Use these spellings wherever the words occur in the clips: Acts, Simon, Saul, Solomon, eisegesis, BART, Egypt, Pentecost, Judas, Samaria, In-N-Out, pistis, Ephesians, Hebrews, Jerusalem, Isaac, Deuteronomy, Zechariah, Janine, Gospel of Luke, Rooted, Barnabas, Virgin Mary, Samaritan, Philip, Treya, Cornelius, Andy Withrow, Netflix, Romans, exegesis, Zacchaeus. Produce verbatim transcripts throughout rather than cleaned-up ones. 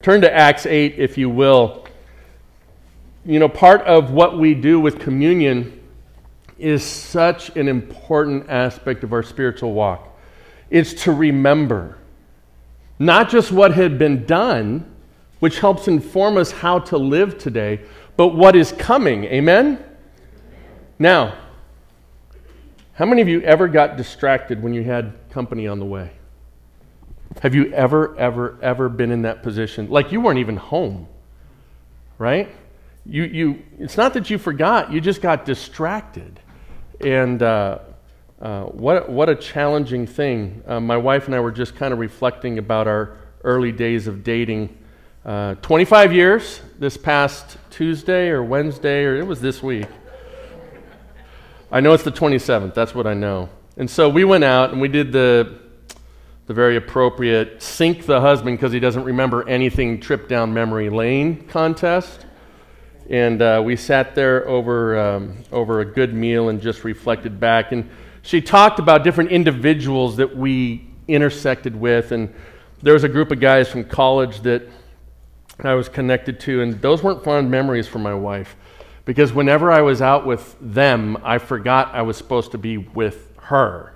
Turn to Acts eight, if you will. You know, part of what we do with communion is such an important aspect of our spiritual walk. It's to remember not just what had been done, which helps inform us how to live today, but what is coming. Amen? Now, how many of you ever got distracted when you had company on the way? Have you ever, ever, ever been in that position? Like you weren't even home, right? You, you. It's not that you forgot. You just got distracted. And uh, uh, what, what a challenging thing. Uh, my wife and I were just kind of reflecting about our early days of dating. Uh, twenty-five years this past Tuesday or Wednesday, or it was this week. I know it's the twenty-seventh. That's what I know. And so we went out and we did the... the very appropriate sink the husband because he doesn't remember anything trip down memory lane contest. And uh, we sat there over um, over a good meal and just reflected back. And she talked about different individuals that we intersected with. And there was a group of guys from college that I was connected to. And those weren't fond memories for my wife because whenever I was out with them, I forgot I was supposed to be with her.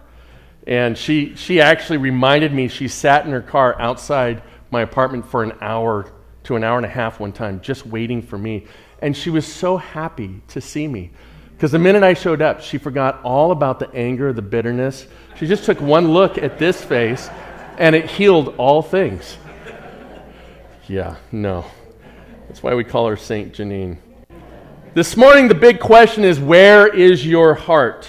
And she she actually reminded me, she sat in her car outside my apartment for an hour to an hour and a half one time, just waiting for me. And she was so happy to see me. Because the minute I showed up, she forgot all about the anger, the bitterness. She just took one look at this face, and it healed all things. Yeah, no. That's why we call her Saint Janine. This morning, the big question is, where is your heart?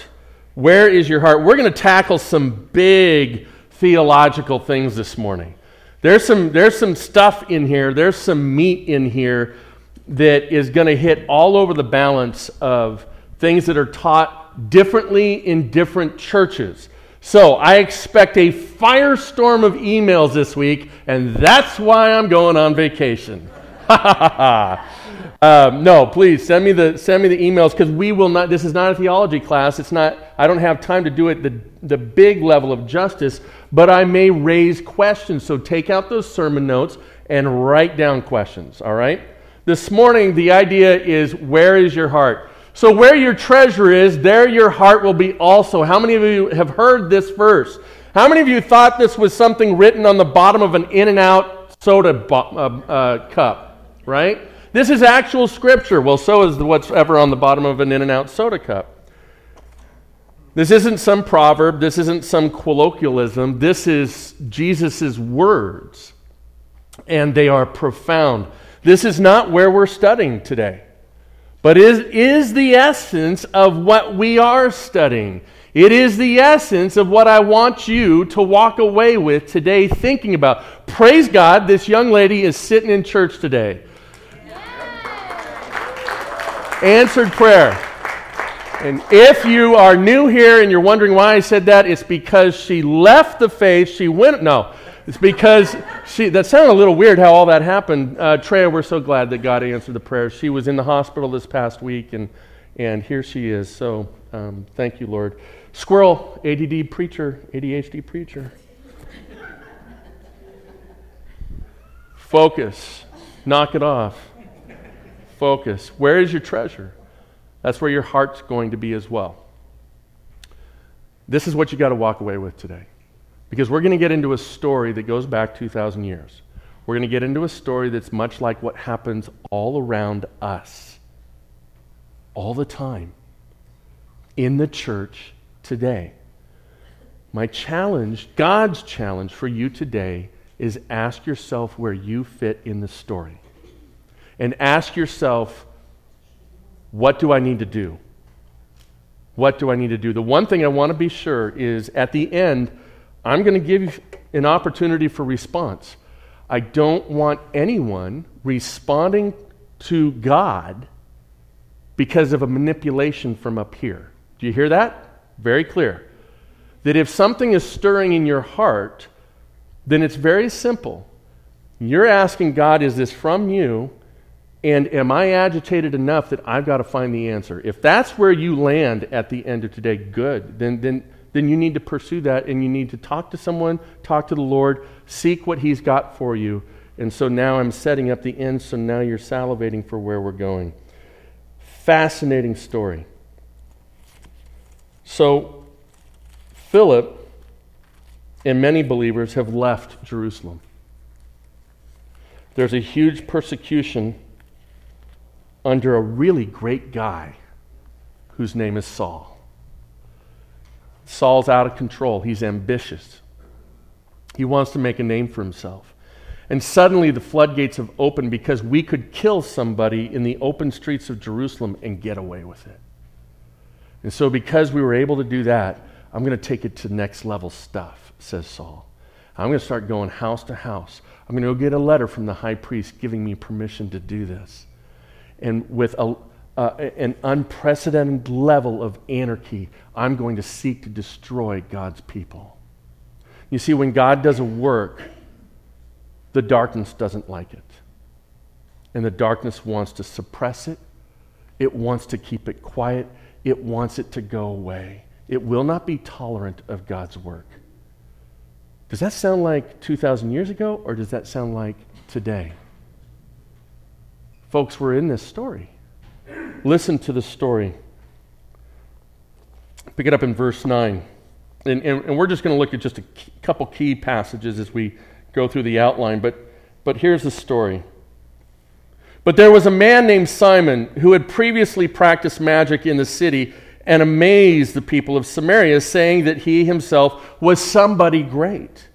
Where is your heart? We're going to tackle some big theological things this morning. There's some, there's some stuff in here. There's some meat in here that is going to hit all over the balance of things that are taught differently in different churches. So I expect a firestorm of emails this week, and that's why I'm going on vacation. Ha ha ha. Um, no, please send me the send me the emails because we will not. This is not a theology class. It's not. I don't have time to do it the the big level of justice, but I may raise questions. So take out those sermon notes and write down questions. All right. This morning the idea is, where is your heart? So where your treasure is, there your heart will be also. How many of you have heard this verse? How many of you thought this was something written on the bottom of an In-N-Out soda bo- uh, uh, cup? Right. This is actual scripture. Well, so is what's ever on the bottom of an In-N-Out soda cup. This isn't some proverb. This isn't some colloquialism. This is Jesus' words, and they are profound. This is not where we're studying today, but is is the essence of what we are studying. It is the essence of what I want you to walk away with today thinking about. Praise God, this young lady is sitting in church today. Answered prayer. And if you are new here and you're wondering why I said that, it's because she left the faith. She went, no, it's because she, that sounded a little weird how all that happened. Uh, Treya, we're so glad that God answered the prayer. She was in the hospital this past week, and and here she is. So um, thank you, Lord. Squirrel, A D D preacher, A D H D preacher. Focus. Knock it off. Focus. Where is your treasure? That's where your heart's going to be as well. This is what you got to walk away with today, because we're going to get into a story that goes back two thousand years. We're going to get into a story that's much like what happens all around us all the time in the church today. My challenge, God's challenge for you today, is ask yourself where you fit in the story. And ask yourself, what do I need to do? What do I need to do? The one thing I want to be sure is, at the end, I'm going to give you an opportunity for response. I don't want anyone responding to God because of a manipulation from up here. Do you hear that? Very clear. That if something is stirring in your heart, then it's very simple. You're asking God, is this from you? And am I agitated enough that I've got to find the answer? If that's where you land at the end of today, good. Then, then, then you need to pursue that, and you need to talk to someone, talk to the Lord, seek what He's got for you, And so now I'm setting up the end, so now you're salivating for where we're going. Fascinating story. So Philip and many believers have left Jerusalem. There's a huge persecution under a really great guy whose name is Saul. Saul's out of control. He's ambitious. He wants to make a name for himself. And suddenly the floodgates have opened, because we could kill somebody in the open streets of Jerusalem and get away with it. And so because we were able to do that, I'm going to take it to next level stuff, says Saul. I'm going to start going house to house. I'm going to go get a letter from the high priest giving me permission to do this. And with a, uh, an unprecedented level of anarchy, I'm going to seek to destroy God's people. You see, when God does a work, the darkness doesn't like it. And the darkness wants to suppress it. It wants to keep it quiet. It wants it to go away. It will not be tolerant of God's work. Does that sound like two thousand years ago, or does that sound like today? Folks, we're in this story. Listen to the story. Pick it up in verse nine. And, and, and we're just going to look at just a key, couple key passages as we go through the outline, but, but here's the story. But there was a man named Simon who had previously practiced magic in the city and amazed the people of Samaria, saying that he himself was somebody great.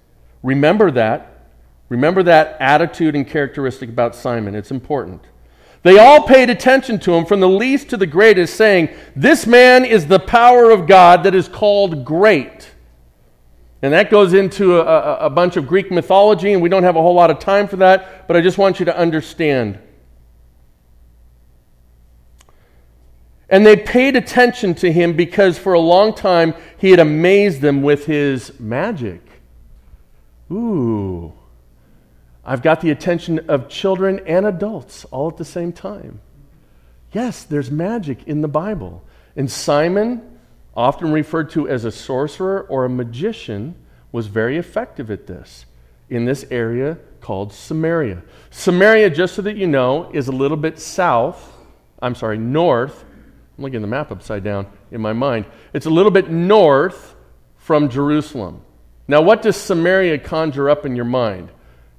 Remember that. Remember that attitude and characteristic about Simon. It's important. They all paid attention to him, from the least to the greatest, saying, "This man is the power of God that is called great." And that goes into a, a, a bunch of Greek mythology, and we don't have a whole lot of time for that, but I just want you to understand. And they paid attention to him because for a long time he had amazed them with his magic. Ooh, I've got the attention of children and adults all at the same time. Yes, there's magic in the Bible. And Simon, often referred to as a sorcerer or a magician, was very effective at this in this area called Samaria. Samaria, just so that you know, is a little bit south, I'm sorry, north. I'm looking at the map upside down in my mind. It's a little bit north from Jerusalem. Now, what does Samaria conjure up in your mind?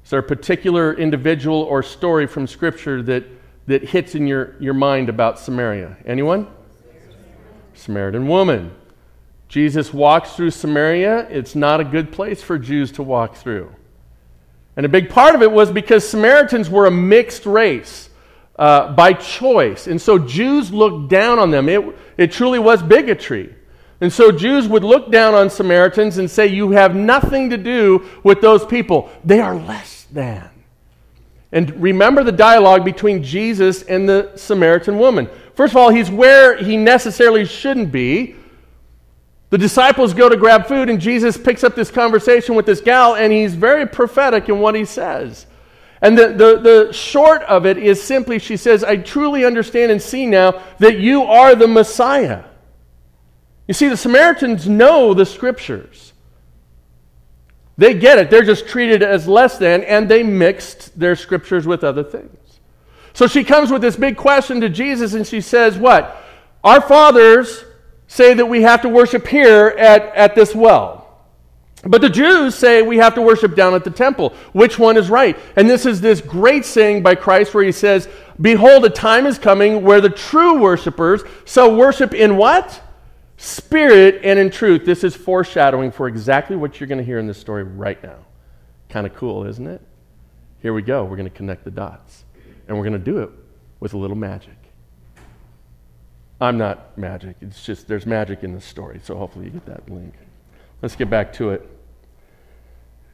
Is there a particular individual or story from Scripture that, that hits in your, your mind about Samaria? Anyone? Samaritan woman. Jesus walks through Samaria. It's not a good place for Jews to walk through. And a big part of it was because Samaritans were a mixed race. Uh, by choice. And so Jews looked down on them. It, it truly was bigotry. And so Jews would look down on Samaritans and say, "You have nothing to do with those people. They are less than." And remember the dialogue between Jesus and the Samaritan woman. First of all, he's where he necessarily shouldn't be. The disciples go to grab food, and Jesus picks up this conversation with this gal, and he's very prophetic in what he says. And the, the, the short of it is simply, she says, "I truly understand and see now that you are the Messiah." You see, the Samaritans know the Scriptures. They get it. They're just treated as less than, and they mixed their Scriptures with other things. So she comes with this big question to Jesus, and she says what? "Our fathers say that we have to worship here at, at this well. But the Jews say we have to worship down at the temple. Which one is right?" And this is this great saying by Christ where he says, "Behold, a time is coming where the true worshipers shall worship in what? Spirit and in truth." This is foreshadowing for exactly what you're going to hear in this story right now. Kind of cool, isn't it? Here we go. We're going to connect the dots. And we're going to do it with a little magic. I'm not magic. It's just there's magic in this story. So hopefully you get that link. Let's get back to it.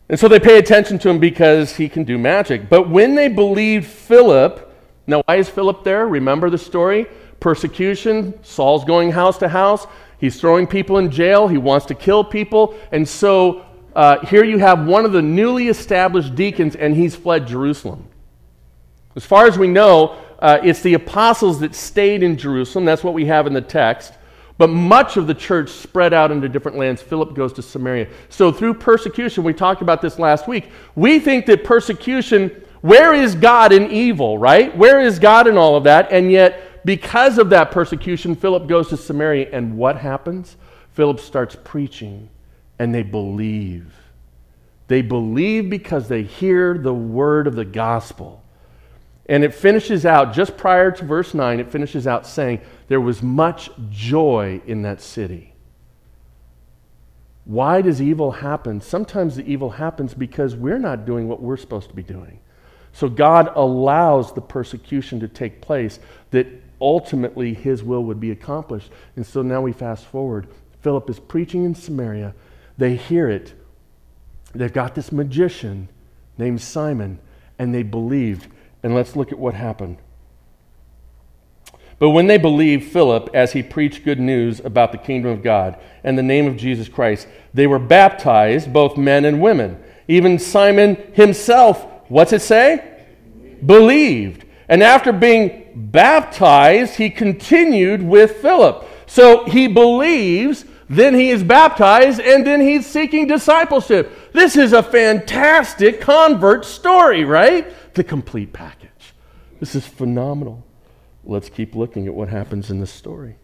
And so they pay attention to him because he can do magic. But when they believed Philip, now why is Philip there? Remember the story? Persecution, Saul's going house to house. He's throwing people in jail. He wants to kill people. And so uh, here you have one of the newly established deacons, and he's fled Jerusalem. As far as we know, uh, it's the apostles that stayed in Jerusalem. That's what we have in the text. But much of the church spread out into different lands. Philip goes to Samaria. So through persecution, we talked about this last week, we think that persecution Where is God in evil, right? Where is God in all of that? And yet, because of that persecution, Philip goes to Samaria, and what happens? Philip starts preaching, and they believe. They believe because they hear the word of the gospel. And it finishes out, just prior to verse nine, it finishes out saying, there was much joy in that city. Why does evil happen? Sometimes the evil happens because we're not doing what we're supposed to be doing. So God allows the persecution to take place that ultimately His will would be accomplished. And so now we fast forward. Philip is preaching in Samaria. They hear it. They've got this magician named Simon, and they believed. And let's look at what happened. But when they believed Philip as he preached good news about the kingdom of God and the name of Jesus Christ, they were baptized, both men and women. Even Simon himself, what's it say? Believed. Believed. And after being baptized, he continued with Philip. So he believes, then he is baptized, and then he's seeking discipleship. This is a fantastic convert story, right? The complete package. This is phenomenal. Let's keep looking at what happens in this story.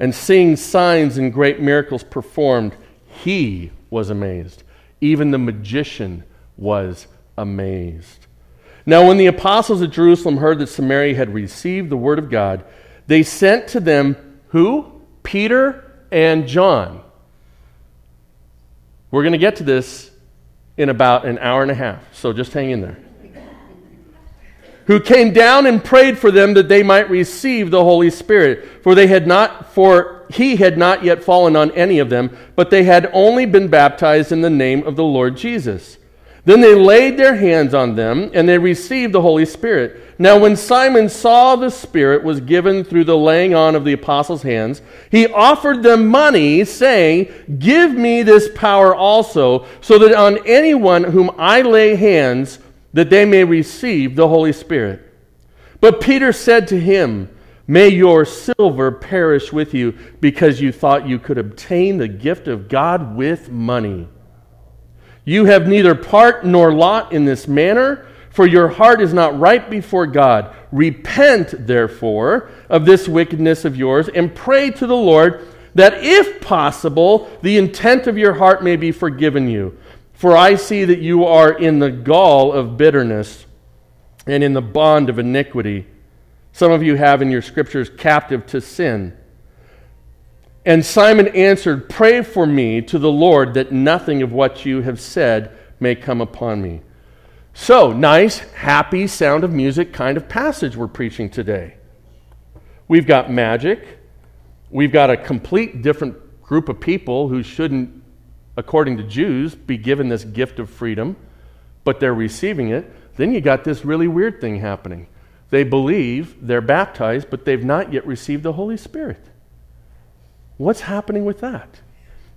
And seeing signs and great miracles performed, he was amazed. Even the magician was amazed. Now, when the apostles at Jerusalem heard that Samaria had received the word of God, they sent to them who? Peter and John. We're going to get to this in about an hour and a half, so just hang in there. Who came down and prayed for them that they might receive the Holy Spirit, for they had not, for he had not yet fallen on any of them, but they had only been baptized in the name of the Lord Jesus. Then they laid their hands on them, and they received the Holy Spirit. Now when Simon saw the Spirit was given through the laying on of the apostles' hands, he offered them money, saying, "Give me this power also, so that on anyone whom I lay hands, that they may receive the Holy Spirit." But Peter said to him, "May your silver perish with you, because you thought you could obtain the gift of God with money. You have neither part nor lot in this manner, for your heart is not right before God. Repent, therefore, of this wickedness of yours, and pray to the Lord that, if possible, the intent of your heart may be forgiven you. For I see that you are in the gall of bitterness and in the bond of iniquity. Some of you have in your scriptures captive to sin." And Simon answered, "Pray for me to the Lord that nothing of what you have said may come upon me." So, nice, happy, sound of music kind of passage we're preaching today. We've got magic. We've got a complete different group of people who shouldn't, according to Jews, be given this gift of freedom, but they're receiving it. Then you got this really weird thing happening. They believe, they're baptized, but they've not yet received the Holy Spirit. What's happening with that?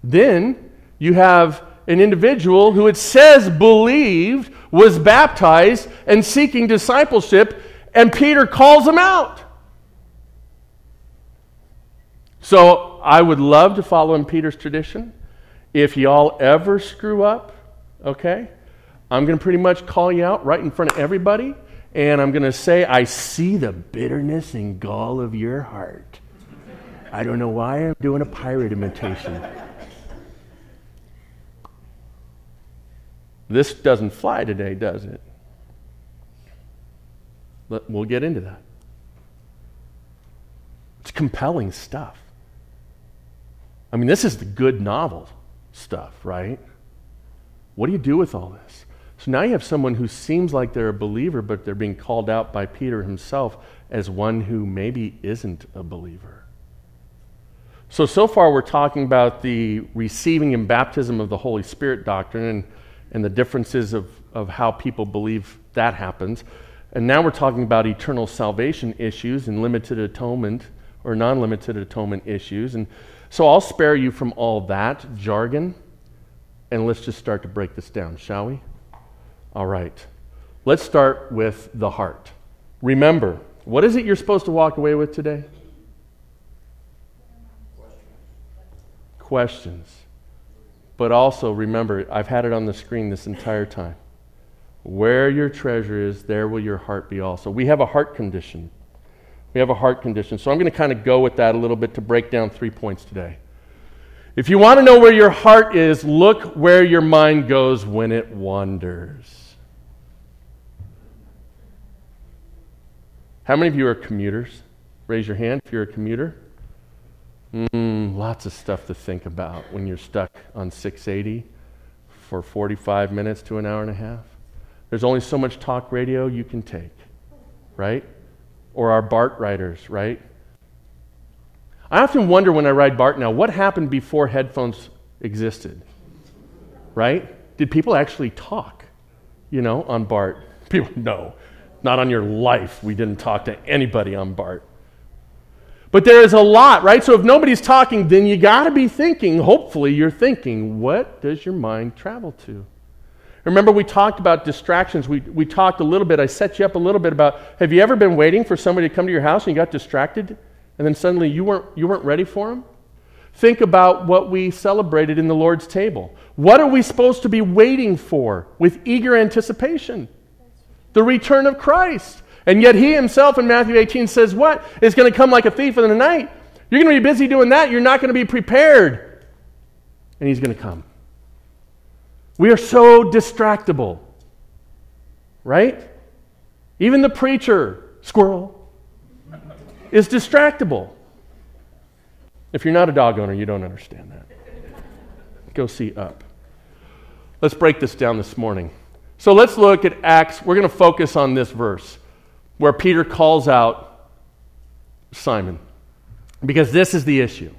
Then you have an individual who it says believed, was baptized, and seeking discipleship, and Peter calls him out. So I would love to follow in Peter's tradition. If y'all ever screw up, okay, I'm going to pretty much call you out right in front of everybody, and I'm going to say, "I see the bitterness and gall of your heart. I don't know why I'm doing a pirate imitation." This doesn't fly today, does it? But we'll get into that. It's compelling stuff. I mean, this is the good novel stuff, right? What do you do with all this? So now you have someone who seems like they're a believer, but they're being called out by Peter himself as one who maybe isn't a believer. So, so far we're talking about the receiving and baptism of the Holy Spirit doctrine and, and the differences of, of how people believe that happens. And now we're talking about eternal salvation issues and limited atonement or non-limited atonement issues. And so I'll spare you from all that jargon, and let's just start to break this down, shall we? All right. Let's start with the heart. Remember, what is it you're supposed to walk away with today? Questions. But also remember, I've had it on the screen this entire time. Where your treasure is, there will your heart be also. We have a heart condition. We have a heart condition. So I'm going to kind of go with that a little bit to break down three points today. If you want to know where your heart is, look where your mind goes when it wanders. How many of you are commuters? Raise your hand if you're a commuter. Mm, lots of stuff to think about when you're stuck on six eighty for forty-five minutes to an hour and a half. There's only so much talk radio you can take, right? Or our BART riders, right? I often wonder when I ride BART now, what happened before headphones existed, right? Did people actually talk, you know, on BART? People, no, not on your life. We didn't talk to anybody on BART. But there is a lot, right? So if nobody's talking, then you got to be thinking, hopefully you're thinking, what does your mind travel to? Remember we talked about distractions. We we talked a little bit, I set you up a little bit about, have you ever been waiting for somebody to come to your house and you got distracted? And then suddenly you weren't you weren't ready for them? Think about what we celebrated in the Lord's table. What are we supposed to be waiting for with eager anticipation? The return of Christ. And yet he himself in Matthew eighteen says what? It's going to come like a thief in the night. You're going to be busy doing that. You're not going to be prepared. And he's going to come. We are so distractible. Right? Even the preacher, squirrel, is distractible. If you're not a dog owner, you don't understand that. Go see Up. Let's break this down this morning. So let's look at Acts. We're going to focus on this verse where Peter calls out Simon, because this is the issue.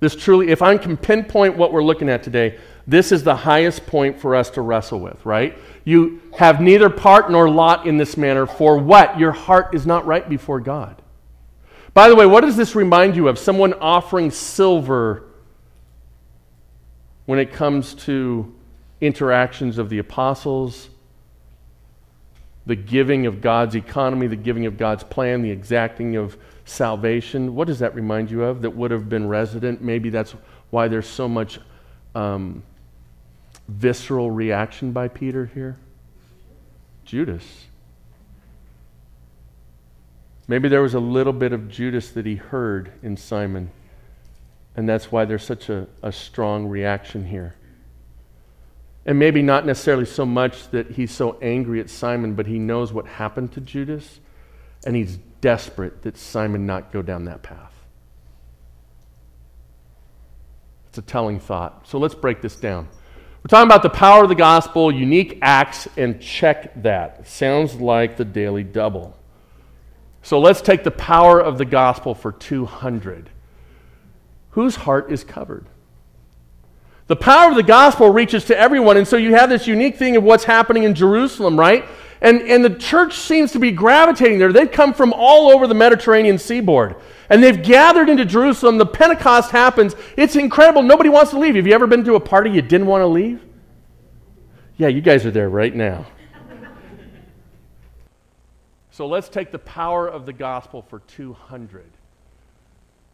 This truly, if I can pinpoint what we're looking at today, this is the highest point for us to wrestle with, right? You have neither part nor lot in this manner. For what? Your heart is not right before God. By the way, what does this remind you of? Someone offering silver when it comes to interactions of the apostles, the giving of God's economy, the giving of God's plan, the exacting of salvation. What does that remind you of that would have been resident? Maybe that's why there's so much um, visceral reaction by Peter here. Judas. Maybe there was a little bit of Judas that he heard in Simon, and that's why there's such a, a strong reaction here. And maybe not necessarily so much that he's so angry at Simon, but he knows what happened to Judas, and he's desperate that Simon not go down that path. It's a telling thought. So let's break this down. We're talking about the power of the gospel, unique acts, and check that. Sounds like the daily double. So let's take the power of the gospel for two hundred. Whose heart is covered? The power of the gospel reaches to everyone, and so you have this unique thing of what's happening in Jerusalem, right? And, and the church seems to be gravitating there. They've come from all over the Mediterranean seaboard, and they've gathered into Jerusalem. The Pentecost happens. It's incredible. Nobody wants to leave. Have you ever been to a party you didn't want to leave? Yeah, you guys are there right now. So let's take the power of the gospel for two hundred.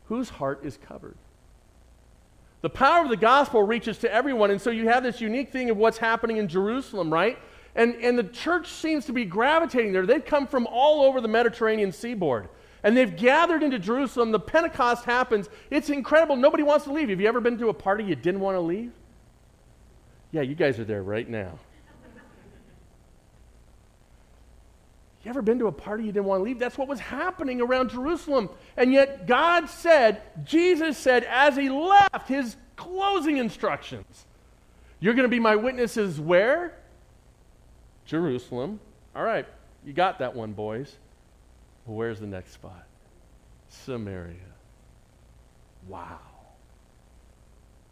Whose heart is covered? The power of the gospel reaches to everyone, and so you have this unique thing of what's happening in Jerusalem, right? And, and the church seems to be gravitating there. They've come from all over the Mediterranean seaboard, and they've gathered into Jerusalem. The Pentecost happens. It's incredible. Nobody wants to leave. Have you ever been to a party you didn't want to leave? Yeah, you guys are there right now. You ever been to a party you didn't want to leave? That's what was happening around Jerusalem. And yet God said, Jesus said, as he left his closing instructions, you're going to be my witnesses where? Jerusalem. All right, you got that one, boys. Well, where's the next spot? Samaria. Wow.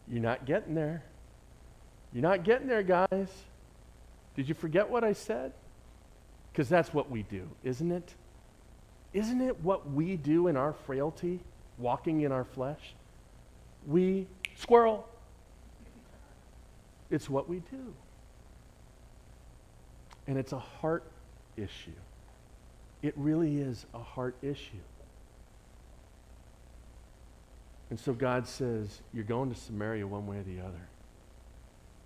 You're not getting there. You're not getting there, guys. Did you forget what I said? Because that's what we do, isn't it? Isn't it what we do in our frailty, walking in our flesh? We, squirrel. It's what we do. And it's a heart issue. It really is a heart issue. And so God says, you're going to Samaria one way or the other.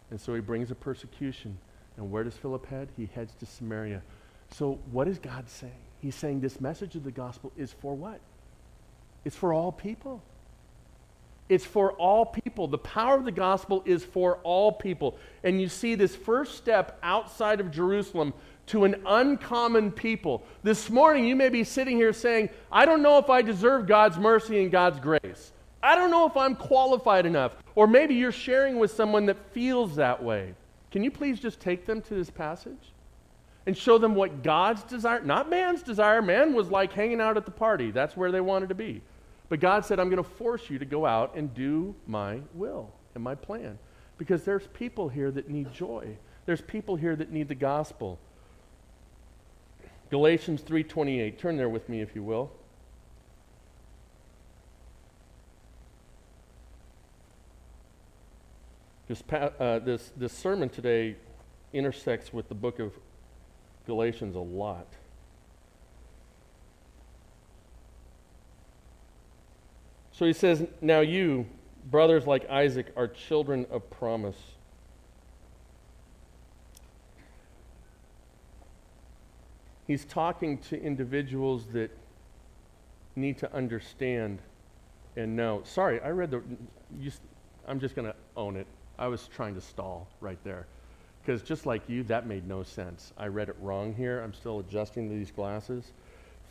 And so he brings a persecution. And where does Philip head? He heads to Samaria. So what is God saying? He's saying this message of the gospel is for what? It's for all people. It's for all people. The power of the gospel is for all people. And you see this first step outside of Jerusalem to an uncommon people. This morning you may be sitting here saying, I don't know if I deserve God's mercy and God's grace. I don't know if I'm qualified enough. Or maybe you're sharing with someone that feels that way. Can you please just take them to this passage and show them what God's desire, not man's desire. Man was like hanging out at the party. That's where they wanted to be. But God said, I'm going to force you to go out and do my will and my plan. Because there's people here that need joy. There's people here that need the gospel. Galatians three twenty-eight. Turn there with me if you will. This, uh, this, this sermon today intersects with the book of Galatians a lot. So he says, now you, brothers like Isaac, are children of promise. He's talking to individuals that need to understand and know. Sorry, I read the, you, I'm just going to own it. I was trying to stall right there. Because just like you, that made no sense. I read it wrong here. I'm still adjusting to these glasses.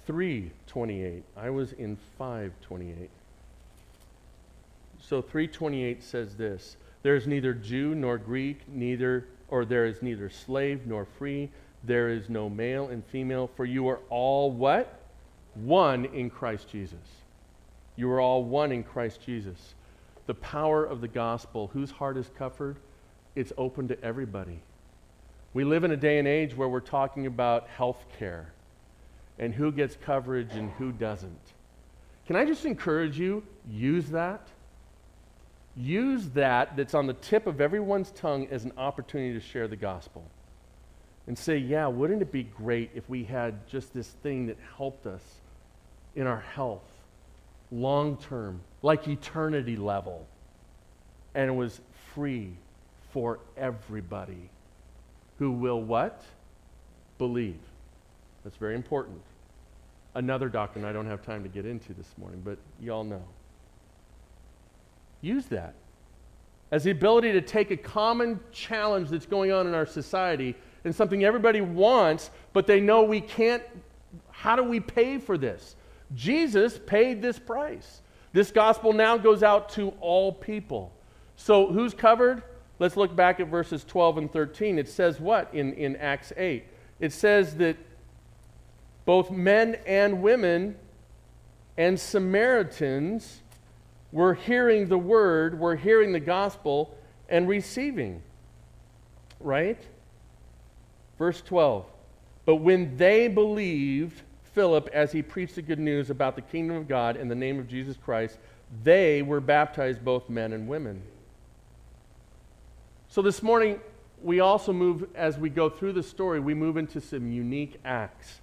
three twenty-eight. I was in five twenty-eight. So three twenty-eight says this, there is neither Jew nor Greek, neither, or there is neither slave nor free, there is no male and female, for you are all what? One in Christ Jesus. You are all one in Christ Jesus. The power of the gospel, whose heart is covered? It's open to everybody. We live in a day and age where we're talking about health care and who gets coverage and who doesn't. Can I just encourage you, use that? Use that that's on the tip of everyone's tongue as an opportunity to share the gospel and say, yeah, wouldn't it be great if we had just this thing that helped us in our health long term, like eternity level, and it was free for everybody who will what? Believe. That's very important. Another doctrine I don't have time to get into this morning, but y'all know. Use that as the ability to take a common challenge that's going on in our society and something everybody wants, but they know we can't. How do we pay for this? Jesus paid this price. This gospel now goes out to all people. So who's covered? Let's look back at verses twelve and thirteen. It says what in, in Acts eight? It says that both men and women and Samaritans we're hearing the word, we're hearing the gospel, and receiving. Right? Verse twelve. But when they believed Philip as he preached the good news about the kingdom of God in the name of Jesus Christ, they were baptized, both men and women. So this morning, we also move, as we go through the story, we move into some unique acts.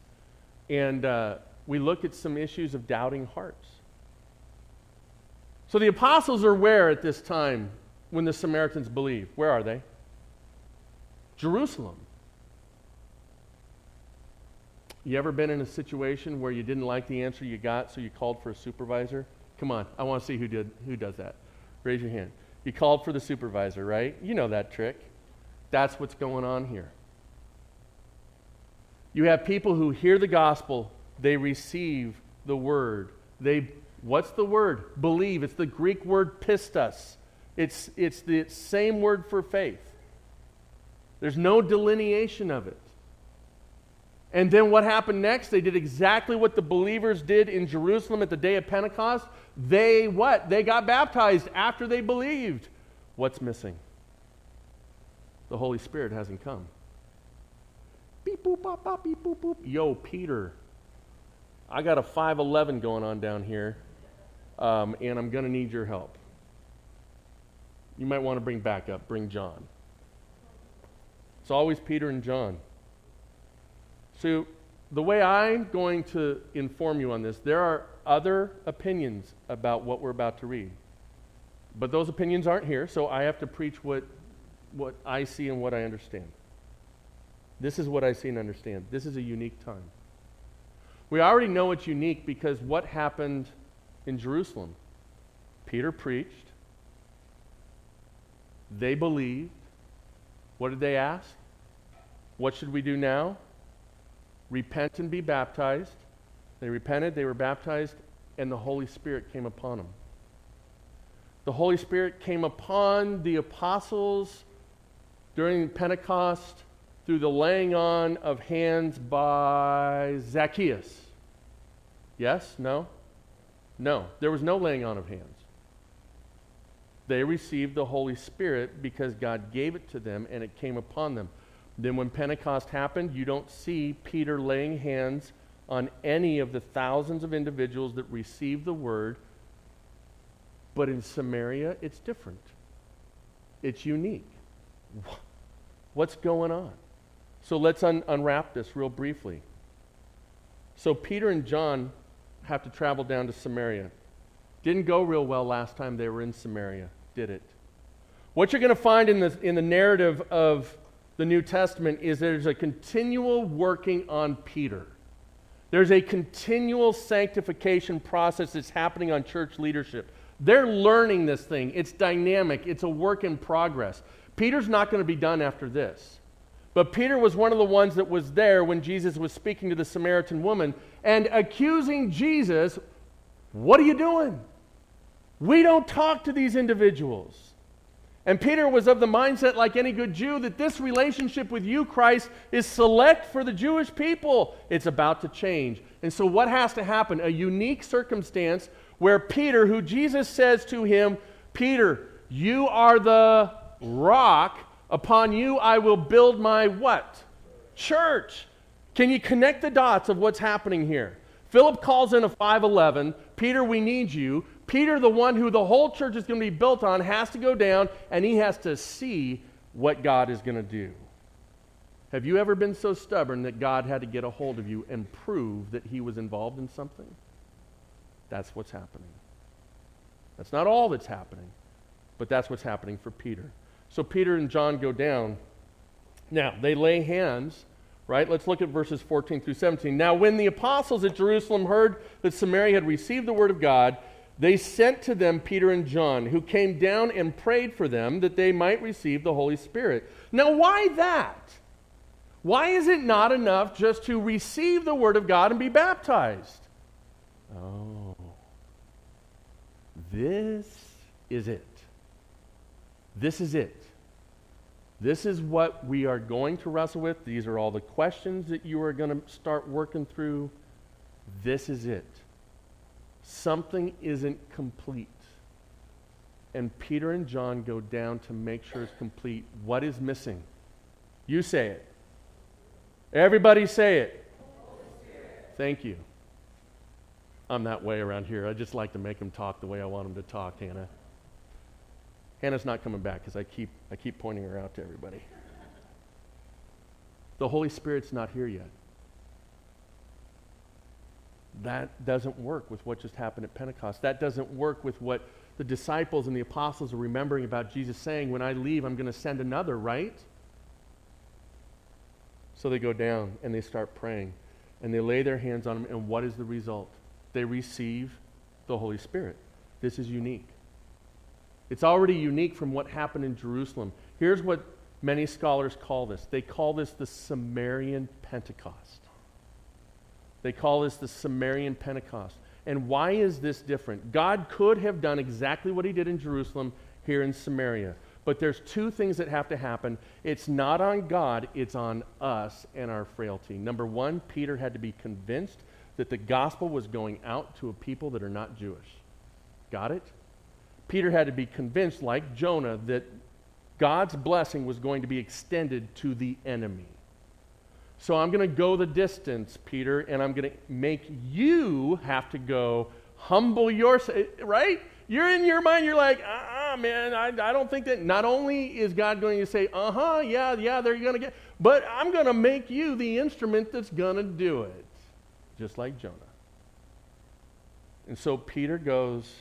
And uh, we look at some issues of doubting hearts. So the apostles are where at this time when the Samaritans believe? Where are they? Jerusalem. You ever been in a situation where you didn't like the answer you got, so you called for a supervisor? Come on, I want to see who did, who does that. Raise your hand. You called for the supervisor, right? You know that trick. That's what's going on here. You have people who hear the gospel, they receive the word, they What's the word? Believe. It's the Greek word pistis. It's, it's the same word for faith. There's no delineation of it. And then what happened next? They did exactly what the believers did in Jerusalem at the day of Pentecost. They what? They got baptized after they believed. What's missing? The Holy Spirit hasn't come. Beep, boop, bop, bop, beep, boop, boop. Yo, Peter, I got a five eleven going on down here. Um, and I'm going to need your help. You might want to bring backup, bring John. It's always Peter and John. So the way I'm going to inform you on this, there are other opinions about what we're about to read. But those opinions aren't here, so I have to preach what, what I see and what I understand. This is what I see and understand. This is a unique time. We already know it's unique because what happened in Jerusalem? Peter preached. They believed. What did they ask? What should we do now? Repent and be baptized. They repented, they were baptized, and the Holy Spirit came upon them. The Holy Spirit came upon the apostles during Pentecost through the laying on of hands by Zacchaeus. Yes? No? No. There was no laying on of hands. They received the Holy Spirit because God gave it to them and it came upon them. Then when Pentecost happened, you don't see Peter laying hands on any of the thousands of individuals that received the word. But in Samaria, it's different. It's unique. What's going on? So let's un- unwrap this real briefly. So Peter and John have to travel down to Samaria. Didn't go real well last time they were in Samaria, did it? What you're going to find in the, in the narrative of the New Testament is there's a continual working on Peter. There's a continual sanctification process that's happening on church leadership. They're learning this thing. It's dynamic. It's a work in progress. Peter's not going to be done after this. But Peter was one of the ones that was there when Jesus was speaking to the Samaritan woman and accusing Jesus, "What are you doing? We don't talk to these individuals." And Peter was of the mindset, like any good Jew, that this relationship with you, Christ, is select for the Jewish people. It's about to change. And so what has to happen? A unique circumstance where Peter, who Jesus says to him, "Peter, you are the rock. Upon you I will build my" what? Church. Can you connect the dots of what's happening here? Philip calls in a five eleven. "Peter, we need you." Peter, the one who the whole church is going to be built on, has to go down and he has to see what God is going to do. Have you ever been so stubborn that God had to get a hold of you and prove that he was involved in something? That's what's happening. That's not all that's happening, but that's what's happening for Peter. So Peter and John go down. Now, they lay hands, right? Let's look at verses fourteen through seventeen. "Now, when the apostles at Jerusalem heard that Samaria had received the word of God, they sent to them Peter and John, who came down and prayed for them that they might receive the Holy Spirit." Now, why that? Why is it not enough just to receive the word of God and be baptized? Oh, this is it. This is it. This is what we are going to wrestle with. These are all the questions that you are going to start working through. This is it. Something isn't complete. And Peter and John go down to make sure it's complete. What is missing? You say it. Everybody say it. Thank you. I'm that way around here. I just like to make them talk the way I want them to talk, Hannah. Hannah's not coming back because I keep, I keep pointing her out to everybody. The Holy Spirit's not here yet. That doesn't work with what just happened at Pentecost. That doesn't work with what the disciples and the apostles are remembering about Jesus saying, "When I leave, I'm going to send another," right? So they go down and they start praying and they lay their hands on them. And what is the result? They receive the Holy Spirit. This is unique. It's already unique from what happened in Jerusalem. Here's what many scholars call this. They call this the Samaritan Pentecost. They call this the Samaritan Pentecost. And why is this different? God could have done exactly what he did in Jerusalem here in Samaria. But there's two things that have to happen. It's not on God, it's on us and our frailty. Number one, Peter had to be convinced that the gospel was going out to a people that are not Jewish. Got it? Peter had to be convinced, like Jonah, that God's blessing was going to be extended to the enemy. So I'm going to go the distance, Peter, and I'm going to make you have to go humble yourself, right? You're in your mind, you're like, uh-uh, man, I, I don't think that. Not only is God going to say, uh-huh, yeah, yeah, they're going to get, but I'm going to make you the instrument that's going to do it, just like Jonah. And so Peter goes,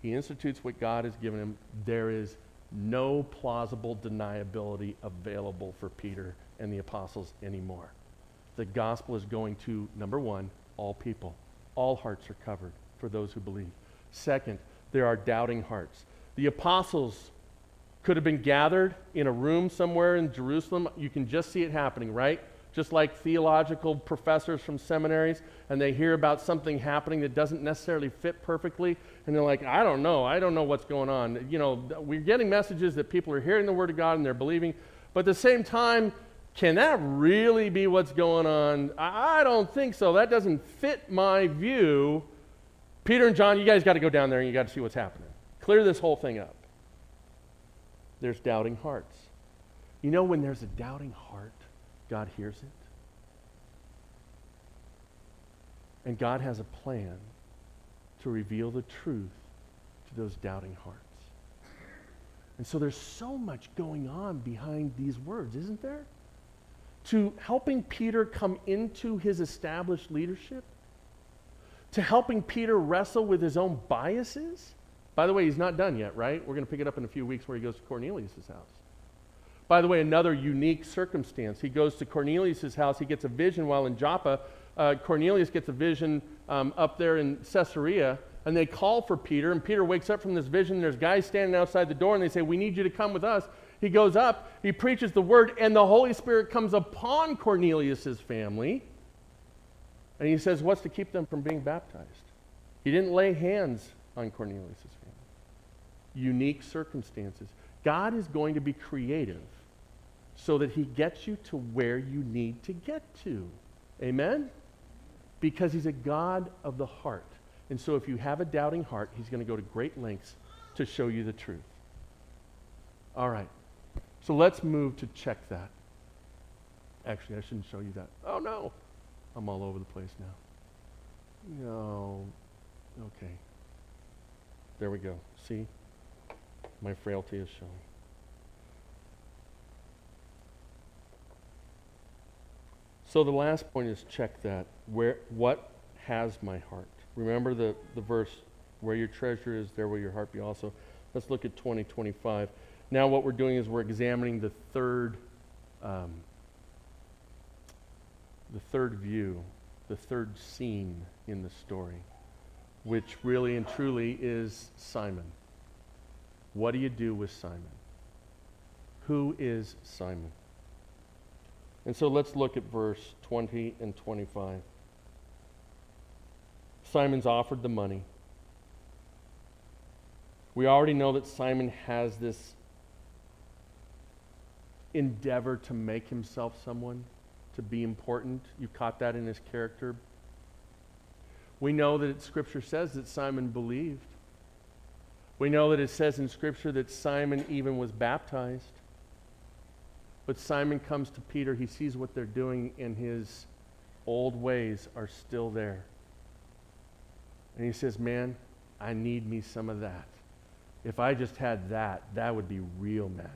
he institutes what God has given him. There is no plausible deniability available for Peter and the apostles anymore. The gospel is going to, number one, all people. All hearts are covered for those who believe. Second, there are doubting hearts. The apostles could have been gathered in a room somewhere in Jerusalem. You can just see it happening, right? Just like theological professors from seminaries, and they hear about something happening that doesn't necessarily fit perfectly, and they're like, I don't know. I don't know what's going on. You know, we're getting messages that people are hearing the Word of God and they're believing, but at the same time, can that really be what's going on? I don't think so. That doesn't fit my view. Peter and John, you guys got to go down there and you got to see what's happening. Clear this whole thing up. There's doubting hearts. You know, when there's a doubting heart, God hears it. And God has a plan to reveal the truth to those doubting hearts. And so there's so much going on behind these words, isn't there? To helping Peter come into his established leadership, to helping Peter wrestle with his own biases. By the way, he's not done yet, right? We're going to pick it up in a few weeks where he goes to Cornelius' house. By the way, another unique circumstance. He goes to Cornelius' house. He gets a vision while in Joppa. Uh, Cornelius gets a vision um, up there in Caesarea, and they call for Peter, and Peter wakes up from this vision. There's guys standing outside the door, and they say, we need you to come with us. He goes up, he preaches the word, and the Holy Spirit comes upon Cornelius' family, and he says, what's to keep them from being baptized? He didn't lay hands on Cornelius' family. Unique circumstances. God is going to be creative so that he gets you to where you need to get to. Amen? Because he's a God of the heart. And so if you have a doubting heart, he's going to go to great lengths to show you the truth. All right. So let's move to check that. Actually, I shouldn't show you that. Oh, no. I'm all over the place now. No. Okay. There we go. See? My frailty is showing. So the last point is check that. Where, what has my heart? Remember the, the verse, where your treasure is, there will your heart be also. Let's look at twenty, twenty-five. Now what we're doing is we're examining the third, um, the third view, the third scene in the story, which really and truly is Simon. What do you do with Simon? Who is Simon? And so let's look at verse twenty and twenty-five. Simon's offered the money. We already know that Simon has this endeavor to make himself someone, to be important. You caught that in his character. We know that it, Scripture says that Simon believed. We know that it says in Scripture that Simon even was baptized. But Simon comes to Peter. He sees what they're doing, and his old ways are still there. And he says, man, I need me some of that. If I just had that, that would be real magic.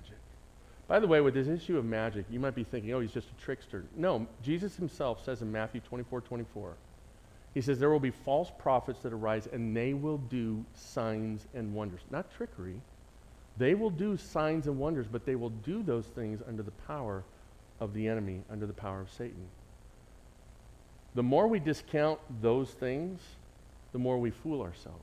By the way, with this issue of magic, you might be thinking, oh, he's just a trickster. No, Jesus himself says in Matthew twenty-four, twenty-four, he says, there will be false prophets that arise, and they will do signs and wonders. Not trickery. They will do signs and wonders, but they will do those things under the power of the enemy, under the power of Satan. The more we discount those things, the more we fool ourselves.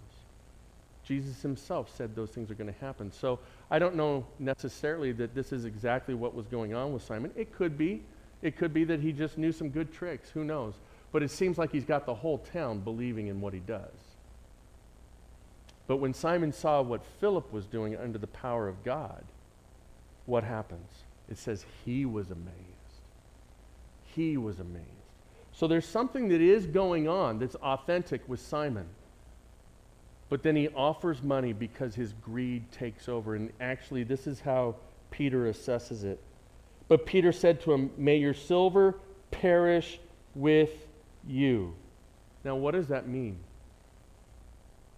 Jesus himself said those things are going to happen. So I don't know necessarily that this is exactly what was going on with Simon. It could be. It could be that he just knew some good tricks. Who knows? But it seems like he's got the whole town believing in what he does. But when Simon saw what Philip was doing under the power of God, what happens? It says he was amazed. He was amazed. So there's something that is going on that's authentic with Simon. But then he offers money because his greed takes over. And actually, this is how Peter assesses it. But Peter said to him, may your silver perish with you. Now, what does that mean?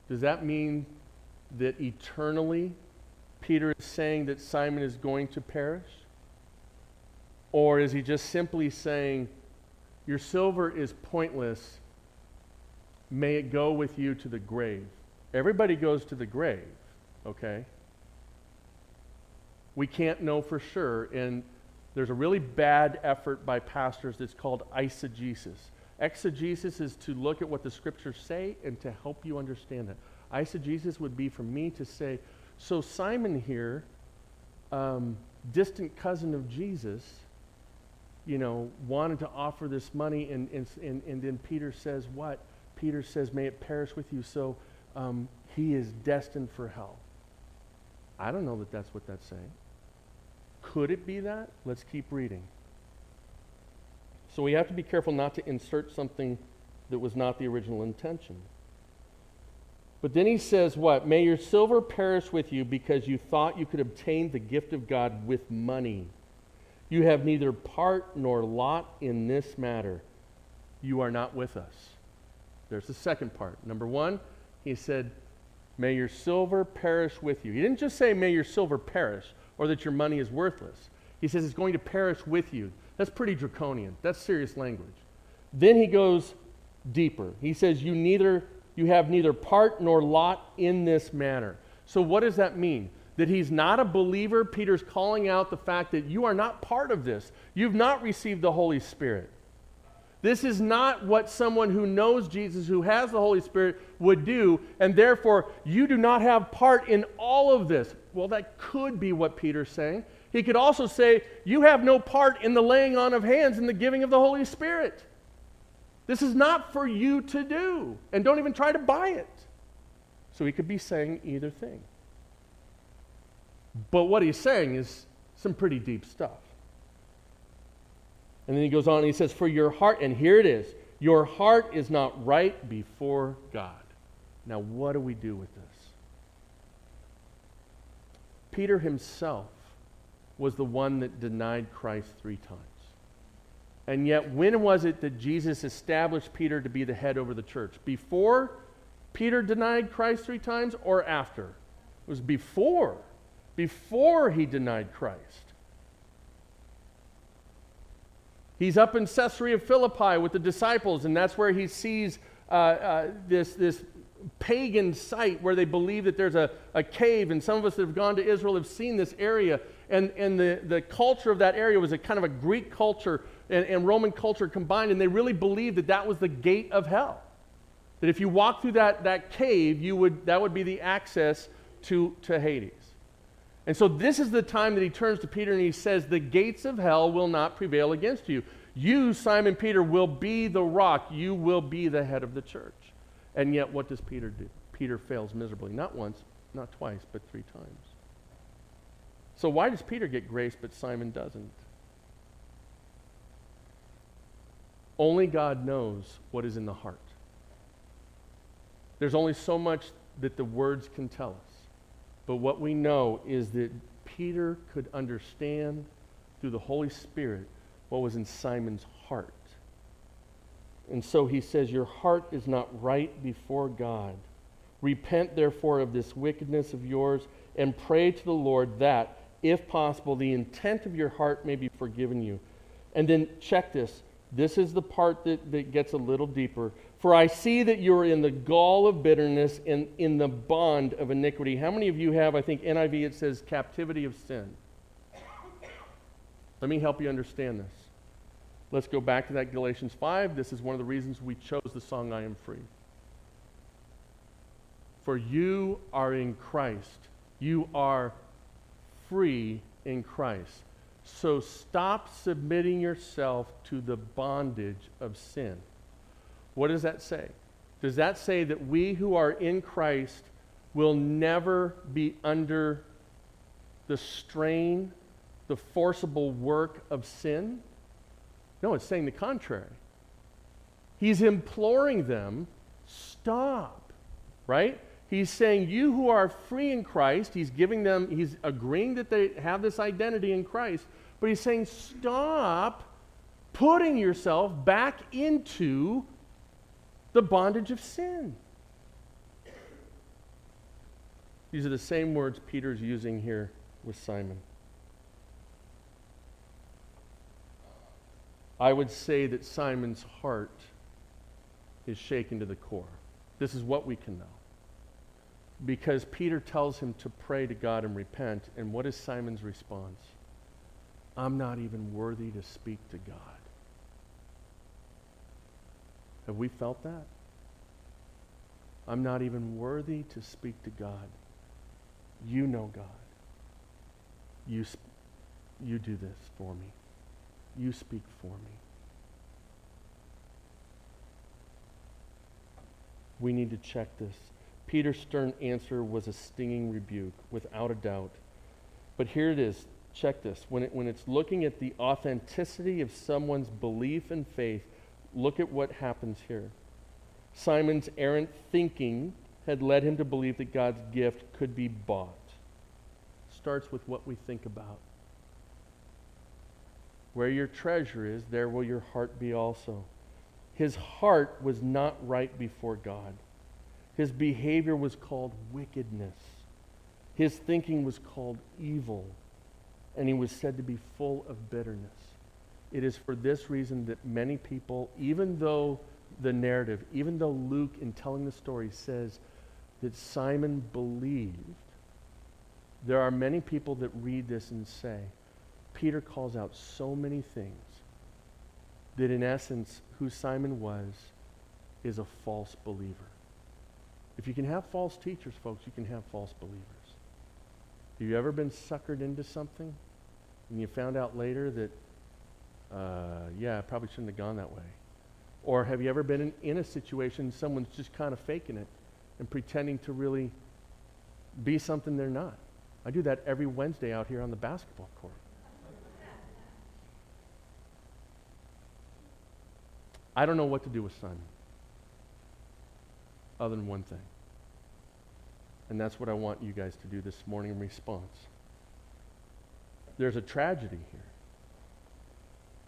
Does that mean that eternally Peter is saying that Simon is going to perish? Or is he just simply saying, your silver is pointless, may it go with you to the grave? Everybody goes to the grave, okay? We can't know for sure, and There's a really bad effort by pastors that's called eisegesis. Exegesis is to look at what the scriptures say and to help you understand it. Eisegesis would be for me to say, so Simon here, um, distant cousin of Jesus, you know, wanted to offer this money, and, and, and, and then Peter says what? Peter says, may it perish with you, so um, he is destined for hell. I don't know that that's what that's saying. Could it be that? Let's keep reading. So we have to be careful not to insert something that was not the original intention. But then he says what? May your silver perish with you because you thought you could obtain the gift of God with money. You have neither part nor lot in this matter. You are not with us. There's the second part. Number one, he said, may your silver perish with you. He didn't just say, may your silver perish, or that your money is worthless. He says, it's going to perish with you. That's pretty draconian. That's serious language. Then he goes deeper. He says, you neither, you have neither part nor lot in this matter. So what does that mean? That he's not a believer? Peter's calling out the fact that you are not part of this. You've not received the Holy Spirit. This is not what someone who knows Jesus, who has the Holy Spirit, would do, and therefore you do not have part in all of this. Well, that could be what Peter's saying. He could also say, you have no part in the laying on of hands and the giving of the Holy Spirit. This is not for you to do, and don't even try to buy it. So he could be saying either thing. But what he's saying is some pretty deep stuff. And then he goes on and he says, for your heart, and here it is, your heart is not right before God. Now what do we do with this? Peter himself was the one that denied Christ three times. And yet when was it that Jesus established Peter to be the head over the church? Before Peter denied Christ three times or after? It was before. Before he denied Christ. He's up in Caesarea Philippi with the disciples, and that's where he sees uh, uh, this, this pagan site where they believe that there's a, a cave, and some of us that have gone to Israel have seen this area, and, and the, the culture of that area was a kind of a Greek culture and, and Roman culture combined, and they really believed that that was the gate of hell. That if you walked through that, that cave, you would, that would be the access to, to Hades. And so this is the time that he turns to Peter and he says, the gates of hell will not prevail against you. You, Simon Peter, will be the rock. You will be the head of the church. And yet what does Peter do? Peter fails miserably. Not once, not twice, but three times. So why does Peter get grace but Simon doesn't? Only God knows what is in the heart. There's only so much that the words can tell us. But what we know is that Peter could understand through the Holy Spirit what was in Simon's heart. And so he says, your heart is not right before God. Repent, therefore, of this wickedness of yours and pray to the Lord that, if possible, the intent of your heart may be forgiven you. And then check this. This is the part that, that gets a little deeper. For I see that you are in the gall of bitterness and in the bond of iniquity. How many of you have, I think N I V it says, captivity of sin? Let me help you understand this. Let's go back to that Galatians five. This is one of the reasons we chose the song, I Am Free. For you are in Christ. You are free in Christ. So stop submitting yourself to the bondage of sin. What does that say? Does that say that we who are in Christ will never be under the strain, the forcible work of sin? No, it's saying the contrary. He's imploring them, stop, right? He's saying, you who are free in Christ, he's giving them, he's agreeing that they have this identity in Christ, but he's saying, stop putting yourself back into the bondage of sin. These are the same words Peter's using here with Simon. I would say that Simon's heart is shaken to the core. This is what we can know. Because Peter tells him to pray to God and repent, and what is Simon's response? I'm not even worthy to speak to God. Have we felt that? I'm not even worthy to speak to God. You know God. You, sp- you do this for me. You speak for me. We need to check this. Peter's stern answer was a stinging rebuke, without a doubt. But here it is. Check this. When, it, when it's looking at the authenticity of someone's belief and faith, look at what happens here. Simon's errant thinking had led him to believe that God's gift could be bought. Starts with what we think about. Where your treasure is, there will your heart be also. His heart was not right before God. His behavior was called wickedness. His thinking was called evil. And he was said to be full of bitterness. It is for this reason that many people, even though the narrative, even though Luke, in telling the story, says that Simon believed, there are many people that read this and say, Peter calls out so many things that in essence, who Simon was is a false believer. If you can have false teachers, folks, you can have false believers. Have you ever been suckered into something and you found out later that, uh, yeah, I probably shouldn't have gone that way? Or have you ever been in, in a situation someone's just kind of faking it and pretending to really be something they're not? I do that every Wednesday out here on the basketball court. I don't know what to do with Simon other than one thing. And that's what I want you guys to do this morning in response. There's a tragedy here.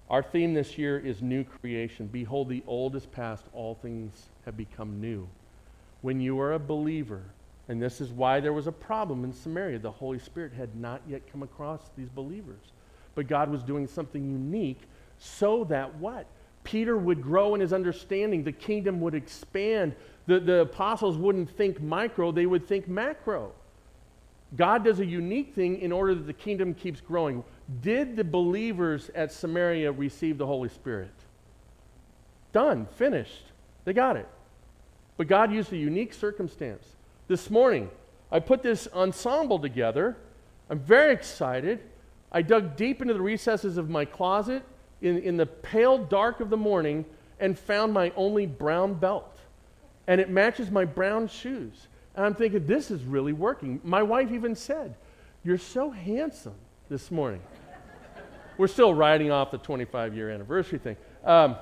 Our theme this year is new creation. Behold, the old is past, all things have become new. When you are a believer, and this is why there was a problem in Samaria, the Holy Spirit had not yet come across these believers. But God was doing something unique so that what? Peter would grow in his understanding. The kingdom would expand. The, the apostles wouldn't think micro, they would think macro. God does a unique thing in order that the kingdom keeps growing. Did the believers at Samaria receive the Holy Spirit? Done, finished. They got it. But God used a unique circumstance. This morning, I put this ensemble together. I'm very excited. I dug deep into the recesses of my closet in, in the pale dark of the morning and found my only brown belt. And it matches my brown shoes. And I'm thinking, this is really working. My wife even said, you're so handsome this morning. We're still riding off the twenty-five-year anniversary thing. Um,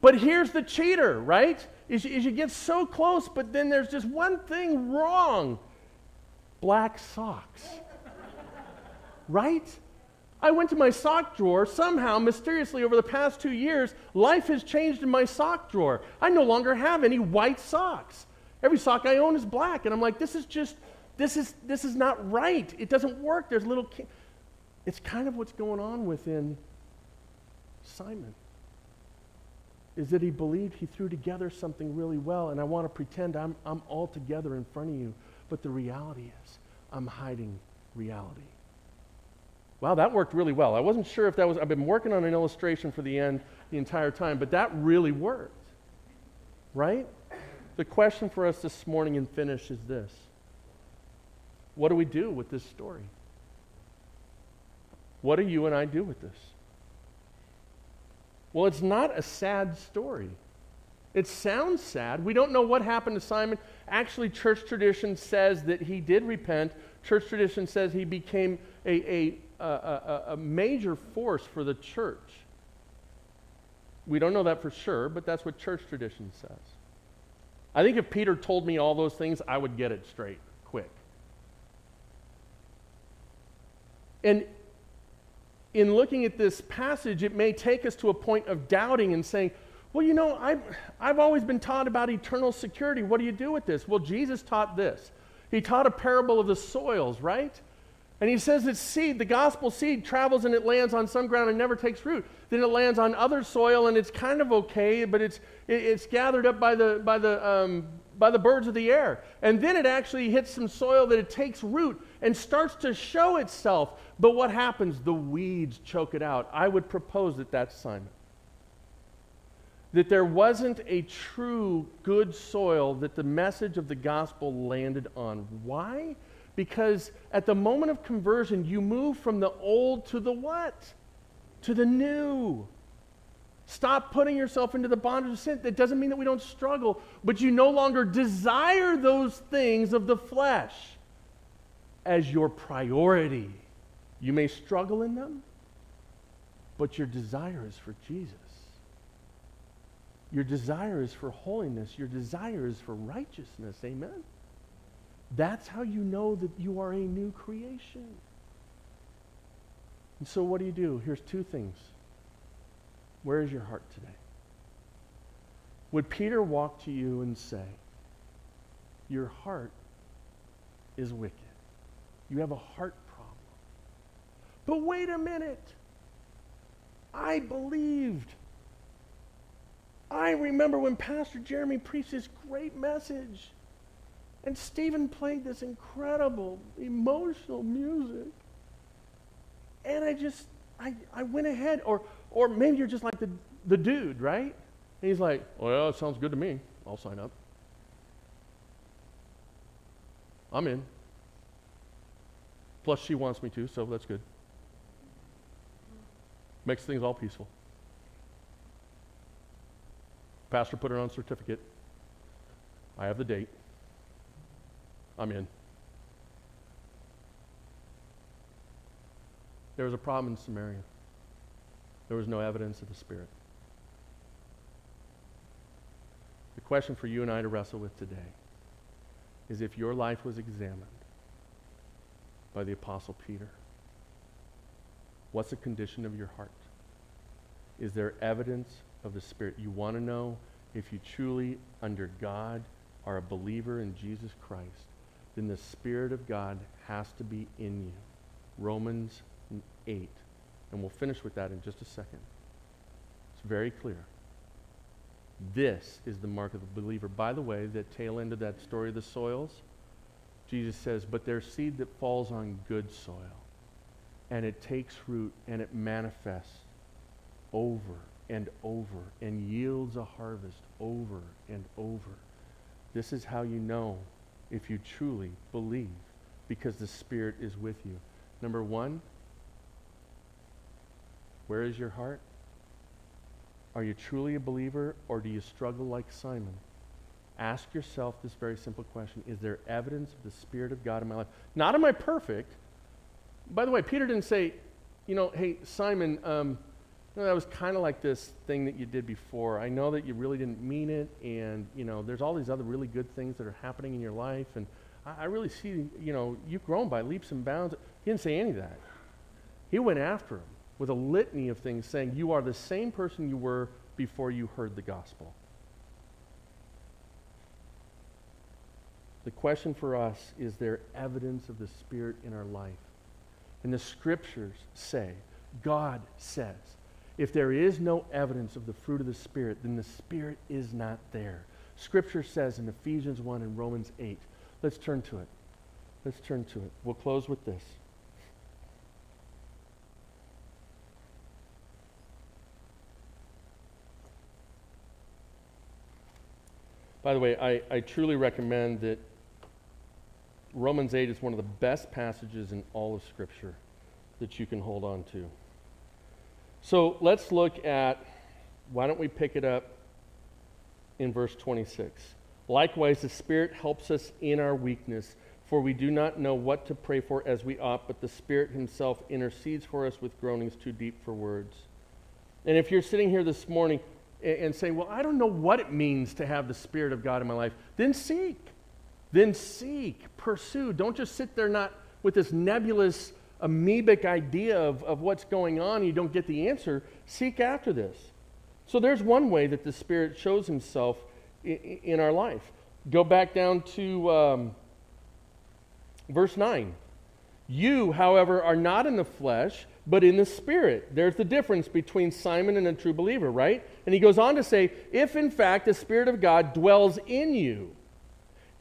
but here's the cheater, right? Is you, is you get so close, but then there's just one thing wrong. Black socks. Right? I went to my sock drawer. Somehow, mysteriously, over the past two years, life has changed in my sock drawer. I no longer have any white socks. Every sock I own is black. And I'm like, this is just, this is this is not right. It doesn't work. There's little... Ca- It's kind of what's going on within Simon, is that he believed he threw together something really well, and I want to pretend I'm, I'm all together in front of you, but the reality is I'm hiding reality. Wow, that worked really well. I wasn't sure if that was, I've been working on an illustration for the end the entire time, but that really worked, right? The question for us this morning and finish is this. What do we do with this story? What do you and I do with this? Well, it's not a sad story. It sounds sad. We don't know what happened to Simon. Actually, church tradition says that he did repent. Church tradition says he became a, a, a, a major force for the church. We don't know that for sure, but that's what church tradition says. I think if Peter told me all those things, I would get it straight, quick. And in looking at this passage, it may take us to a point of doubting and saying, well, you know, I've, I've always been taught about eternal security. What do you do with this? Well, Jesus taught this. He taught a parable of the soils, right? And he says that seed, the gospel seed, travels and it lands on some ground and never takes root. Then it lands on other soil and it's kind of okay, but it's it, it's gathered up by the by the um, by the birds of the air. And then it actually hits some soil that it takes root and starts to show itself. But what happens? The weeds choke it out. I would propose that that's Simon. That there wasn't a true good soil that the message of the gospel landed on. Why? Because at the moment of conversion, you move from the old to the what? To the new. Stop putting yourself into the bondage of sin. That doesn't mean that we don't struggle, but you no longer desire those things of the flesh as your priority. You may struggle in them, but your desire is for Jesus. Your desire is for holiness. Your desire is for righteousness. Amen? That's how you know that you are a new creation. And so what do you do? Here's two things. Where is your heart today? Would Peter walk to you and say, your heart is wicked. You have a heart problem. But wait a minute. I believed. I remember when Pastor Jeremy preached this great message, and Stephen played this incredible emotional music, and I just, I, I went ahead, or, or maybe you're just like the, the dude, right? And he's like, well, it sounds good to me. I'll sign up. I'm in. Plus, she wants me to, so that's good. Makes things all peaceful. Pastor put it on certificate. I have the date. I'm in. There was a problem in Samaria. There was no evidence of the Spirit. The question for you and I to wrestle with today is if your life was examined by the Apostle Peter, what's the condition of your heart? Is there evidence of the Spirit? You want to know if you truly, under God, are a believer in Jesus Christ, then the Spirit of God has to be in you. Romans eight. And we'll finish with that in just a second. It's very clear. This is the mark of the believer. By the way, that tail end of that story of the soils, Jesus says, but there's seed that falls on good soil, and it takes root, and it manifests over and over, and yields a harvest over and over. This is how you know if you truly believe, because the Spirit is with you. Number one, where is your heart? Are you truly a believer, or do you struggle like Simon? Ask yourself this very simple question. Is there evidence of the Spirit of God in my life? Not am I perfect. By the way, Peter didn't say, you know, hey, Simon, um, you know, that was kind of like this thing that you did before. I know that you really didn't mean it, and, you know, there's all these other really good things that are happening in your life, and I, I really see, you know, you've grown by leaps and bounds. He didn't say any of that. He went after him with a litany of things saying, you are the same person you were before you heard the gospel. The question for us, is there evidence of the Spirit in our life? And the Scriptures say, God says, if there is no evidence of the fruit of the Spirit, then the Spirit is not there. Scripture says in Ephesians one and Romans eight. Let's turn to it. Let's turn to it. We'll close with this. By the way, I, I truly recommend that Romans eight is one of the best passages in all of Scripture that you can hold on to. So let's look at, why don't we pick it up in verse twenty-six. Likewise, the Spirit helps us in our weakness, for we do not know what to pray for as we ought, but the Spirit himself intercedes for us with groanings too deep for words. And if you're sitting here this morning and, and saying, well, I don't know what it means to have the Spirit of God in my life, then seek. Then seek. Pursue. Don't just sit there not with this nebulous amoebic idea of, of what's going on, you don't get the answer, seek after this. So there's one way that the Spirit shows himself in, in our life. Go back down to um, verse nine. You, however, are not in the flesh, but in the Spirit. There's the difference between Simon and a true believer, right? And he goes on to say, if in fact the Spirit of God dwells in you,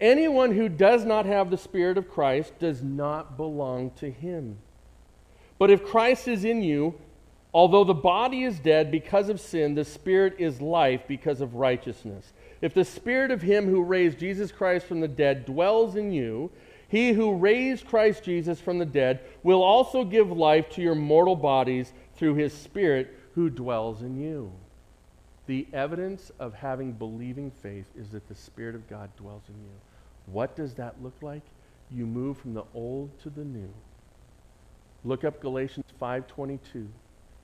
Anyone who does not have the Spirit of Christ does not belong to him. But if Christ is in you, although the body is dead because of sin, the Spirit is life because of righteousness. If the Spirit of him who raised Jesus Christ from the dead dwells in you, he who raised Christ Jesus from the dead will also give life to your mortal bodies through his Spirit who dwells in you. The evidence of having believing faith is that the Spirit of God dwells in you. What does that look like? You move from the old to the new. Look up Galatians five twenty-two,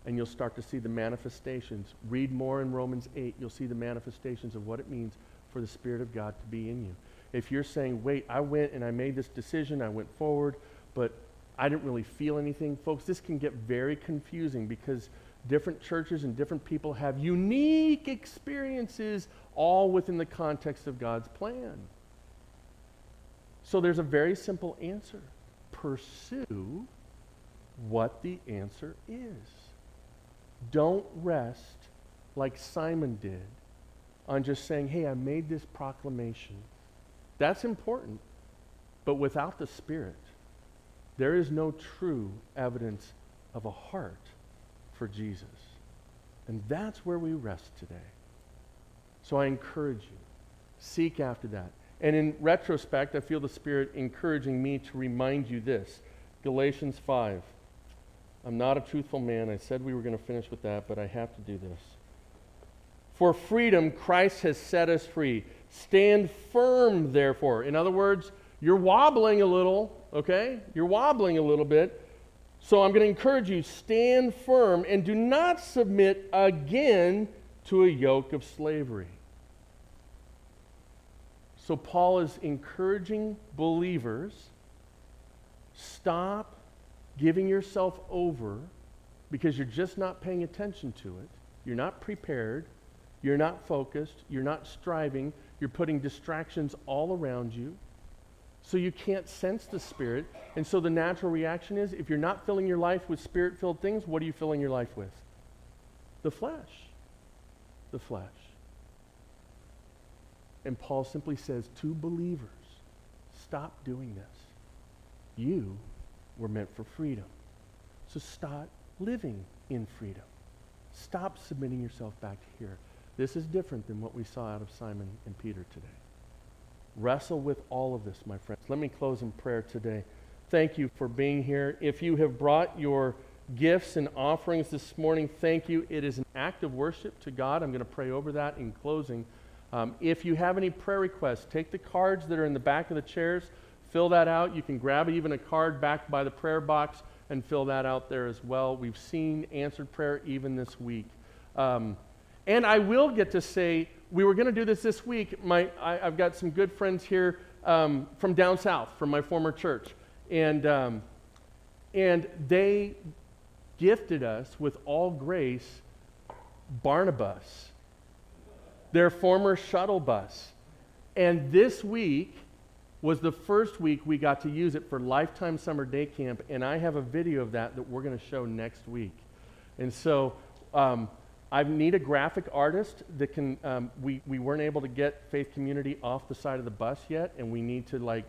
and you'll start to see the manifestations. Read more in Romans eight. You'll see the manifestations of what it means for the Spirit of God to be in you. If you're saying, wait, I went and I made this decision, I went forward, but I didn't really feel anything. Folks, this can get very confusing because different churches and different people have unique experiences, all within the context of God's plan. So there's a very simple answer. Pursue what the answer is. Don't rest like Simon did on just saying, hey, I made this proclamation. That's important. But without the Spirit, there is no true evidence of a heart for Jesus. And that's where we rest today. So I encourage you, seek after that. And in retrospect, I feel the Spirit encouraging me to remind you this. Galatians five. I'm not a truthful man. I said we were going to finish with that, but I have to do this. For freedom, Christ has set us free. Stand firm, therefore. In other words, you're wobbling a little, okay? You're wobbling a little bit. So I'm going to encourage you, stand firm and do not submit again to a yoke of slavery. So Paul is encouraging believers, stop giving yourself over because you're just not paying attention to it. You're not prepared. You're not focused. You're not striving. You're putting distractions all around you. So you can't sense the Spirit. And so the natural reaction is, if you're not filling your life with Spirit-filled things, what are you filling your life with? The flesh. The flesh. And Paul simply says to believers, stop doing this. You were meant for freedom. So stop living in freedom. Stop submitting yourself back here. This is different than what we saw out of Simon and Peter today. Wrestle with all of this, my friends. Let me close in prayer today. Thank you for being here. If you have brought your gifts and offerings this morning, thank you. It is an act of worship to God. I'm going to pray over that in closing. Um, if you have any prayer requests, take the cards that are in the back of the chairs, fill that out. You can grab even a card back by the prayer box and fill that out there as well. We've seen answered prayer even this week. Um, and I will get to say, we were going to do this this week. My, I, I've got some good friends here um, from down south, from my former church. And, um, and they gifted us with all grace Barnabas, their former shuttle bus. And this week was the first week we got to use it for Lifetime Summer Day Camp. And I have a video of that that we're going to show next week. And so Um, I need a graphic artist that can, um, we, we weren't able to get Faith Community off the side of the bus yet, and we need to like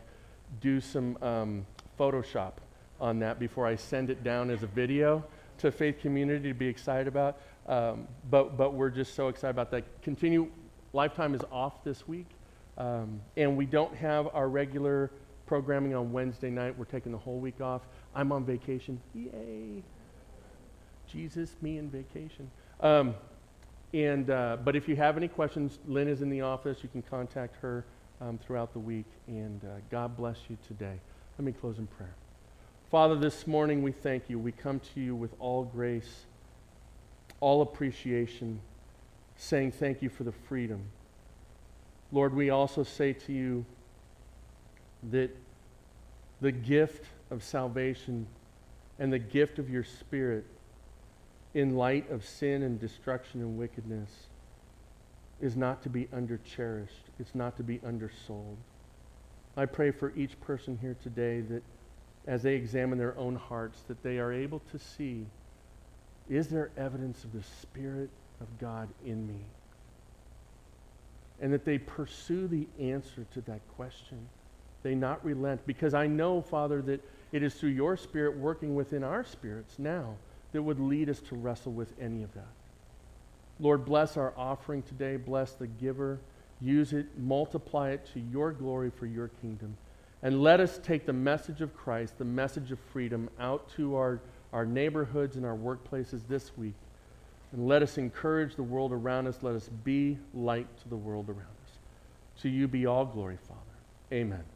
do some um, Photoshop on that before I send it down as a video to Faith Community to be excited about. Um, but, but we're just so excited about that. Continue, Lifetime is off this week, um, and we don't have our regular programming on Wednesday night. We're taking the whole week off. I'm on vacation. Yay. Jesus, me and vacation. Um, and, uh, but if you have any questions, Lynn is in the office. You can contact her um, throughout the week. And uh, God bless you today. Let me close in prayer. Father, this morning we thank you. We come to you with all grace, all appreciation, saying thank you for the freedom. Lord, we also say to you that the gift of salvation and the gift of your Spirit in light of sin and destruction and wickedness is not to be undercherished. It's not to be undersold. I pray for each person here today that as they examine their own hearts, that they are able to see, is there evidence of the Spirit of God in me? and that they pursue the answer to that question. They not relent, because I know, Father, that it is through your Spirit working within our spirits now that would lead us to wrestle with any of that. Lord, bless our offering today. Bless the giver. Use it. Multiply it to your glory for your kingdom. And let us take the message of Christ, the message of freedom, out to our, our neighborhoods and our workplaces this week. And let us encourage the world around us. Let us be light to the world around us. To you be all glory, Father. Amen.